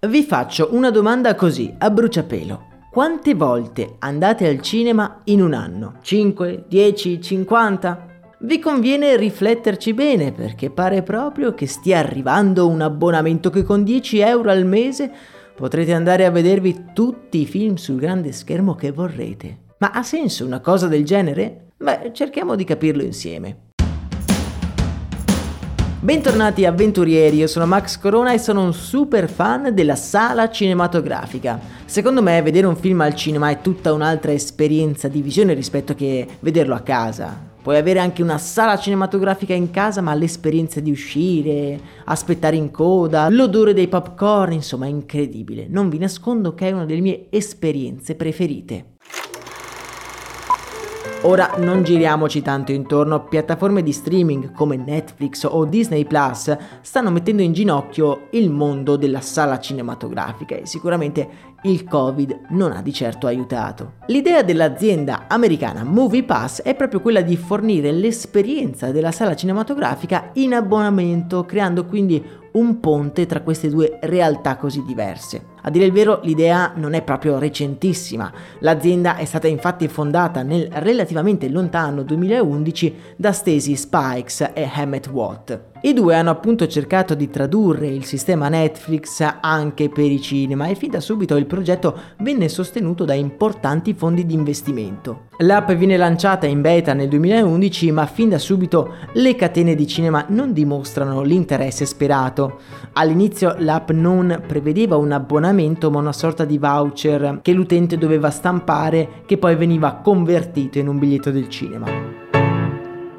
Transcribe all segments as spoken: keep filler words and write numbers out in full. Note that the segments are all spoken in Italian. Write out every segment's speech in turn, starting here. Vi faccio una domanda così, a bruciapelo. Quante volte andate al cinema in un anno? cinque? dieci? cinquanta? Vi conviene rifletterci bene, perché pare proprio che stia arrivando un abbonamento che con dieci euro al mese potrete andare a vedervi tutti i film sul grande schermo che vorrete. Ma ha senso una cosa del genere? Beh, cerchiamo di capirlo insieme. Bentornati avventurieri, io sono Max Corona e sono un super fan della sala cinematografica. Secondo me vedere un film al cinema è tutta un'altra esperienza di visione rispetto che vederlo a casa. Puoi avere anche una sala cinematografica in casa, ma l'esperienza di uscire, aspettare in coda, l'odore dei popcorn, insomma è incredibile. Non vi nascondo che è una delle mie esperienze preferite. Ora non giriamoci tanto intorno, piattaforme di streaming come Netflix o Disney Plus stanno mettendo in ginocchio il mondo della sala cinematografica e sicuramente il Covid non ha di certo aiutato. L'idea dell'azienda americana MoviePass è proprio quella di fornire l'esperienza della sala cinematografica in abbonamento, creando quindi un ponte tra queste due realtà così diverse. A dire il vero, l'idea non è proprio recentissima. L'azienda è stata infatti fondata nel relativamente lontano duemilaundici da Stacy Spikes e Hamet Watt. I due hanno appunto cercato di tradurre il sistema Netflix anche per i cinema e fin da subito il progetto venne sostenuto da importanti fondi di investimento. L'app viene lanciata in beta nel duemilaundici, ma fin da subito le catene di cinema non dimostrano l'interesse sperato. All'inizio l'app non prevedeva un abbonamento, ma una sorta di voucher che l'utente doveva stampare, che poi veniva convertito in un biglietto del cinema.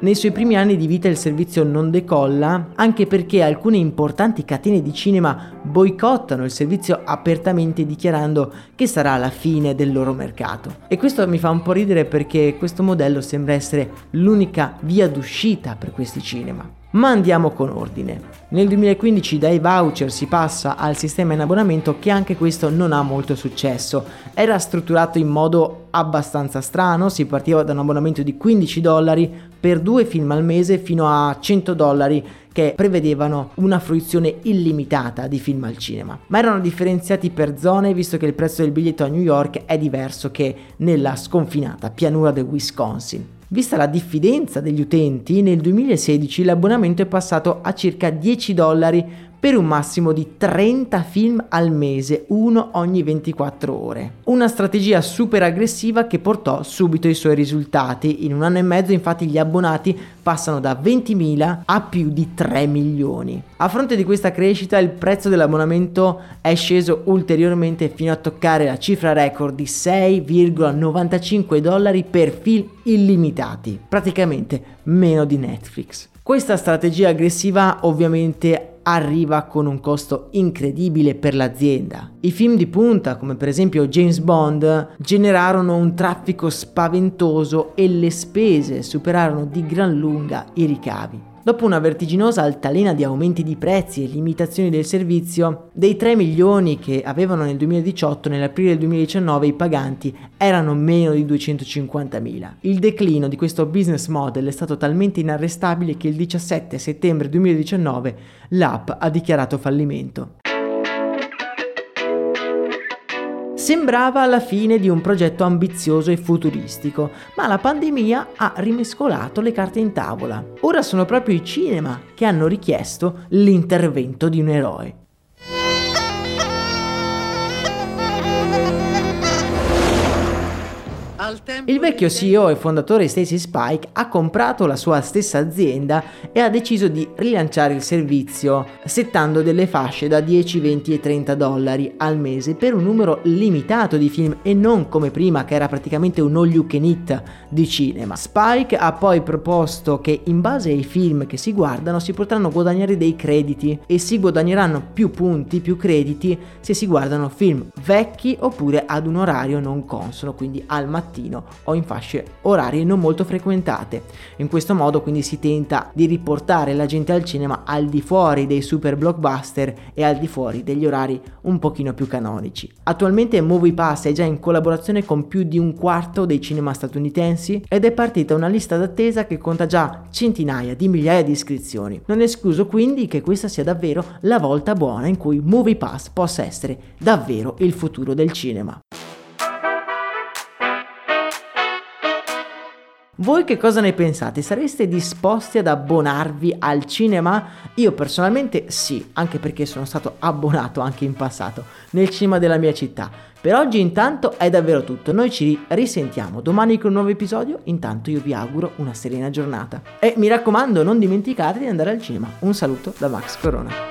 Nei suoi primi anni di vita il servizio non decolla, anche perché alcune importanti catene di cinema boicottano il servizio apertamente, dichiarando che sarà la fine del loro mercato. E questo mi fa un po' ridere, perché questo modello sembra essere l'unica via d'uscita per questi cinema. Ma andiamo con ordine. Nel duemilaquindici dai voucher si passa al sistema in abbonamento, che anche questo non ha molto successo. Era strutturato in modo abbastanza strano, si partiva da un abbonamento di quindici dollari per due film al mese fino a cento dollari, che prevedevano una fruizione illimitata di film al cinema. Ma erano differenziati per zone, visto che il prezzo del biglietto a New York è diverso che nella sconfinata pianura del Wisconsin. Vista la diffidenza degli utenti, nel duemilasedici l'abbonamento è passato a circa dieci dollari per un massimo di trenta film al mese, uno ogni ventiquattro ore. Una strategia super aggressiva che portò subito i suoi risultati. In un anno e mezzo, infatti, gli abbonati passano da ventimila a più di tre milioni. A fronte di questa crescita, il prezzo dell'abbonamento è sceso ulteriormente fino a toccare la cifra record di sei virgola novantacinque dollari per film illimitati, praticamente meno di Netflix. Questa strategia aggressiva ovviamente arriva con un costo incredibile per l'azienda. I film di punta, come per esempio James Bond, generarono un traffico spaventoso e le spese superarono di gran lunga i ricavi. Dopo una vertiginosa altalena di aumenti di prezzi e limitazioni del servizio, dei tre milioni che avevano nel duemiladiciotto, nell'aprile del duemiladiciannove i paganti erano meno di duecentocinquantamila. Il declino di questo business model è stato talmente inarrestabile che il diciassette settembre duemiladiciannove l'app ha dichiarato fallimento. Sembrava la fine di un progetto ambizioso e futuristico, ma la pandemia ha rimescolato le carte in tavola. Ora sono proprio i cinema che hanno richiesto l'intervento di un eroe. Il vecchio C E O e fondatore Stacy Spikes ha comprato la sua stessa azienda e ha deciso di rilanciare il servizio, settando delle fasce da dieci, venti e trenta dollari al mese per un numero limitato di film e non come prima che era praticamente un all you can eat di cinema. Spikes ha poi proposto che in base ai film che si guardano si potranno guadagnare dei crediti e si guadagneranno più punti, più crediti se si guardano film vecchi oppure ad un orario non consono, quindi al mattino o in fasce orarie non molto frequentate. In questo modo quindi si tenta di riportare la gente al cinema al di fuori dei super blockbuster e al di fuori degli orari un pochino più canonici. Attualmente MoviePass è già in collaborazione con più di un quarto dei cinema statunitensi ed è partita una lista d'attesa che conta già centinaia di migliaia di iscrizioni. Non è escluso quindi che questa sia davvero la volta buona in cui MoviePass possa essere davvero il futuro del cinema. Voi che cosa ne pensate? Sareste disposti ad abbonarvi al cinema? Io personalmente sì, anche perché sono stato abbonato anche in passato nel cinema della mia città. Per oggi intanto è davvero tutto, noi ci risentiamo domani con un nuovo episodio, intanto io vi auguro una serena giornata. E mi raccomando, non dimenticate di andare al cinema. Un saluto da Max Corona.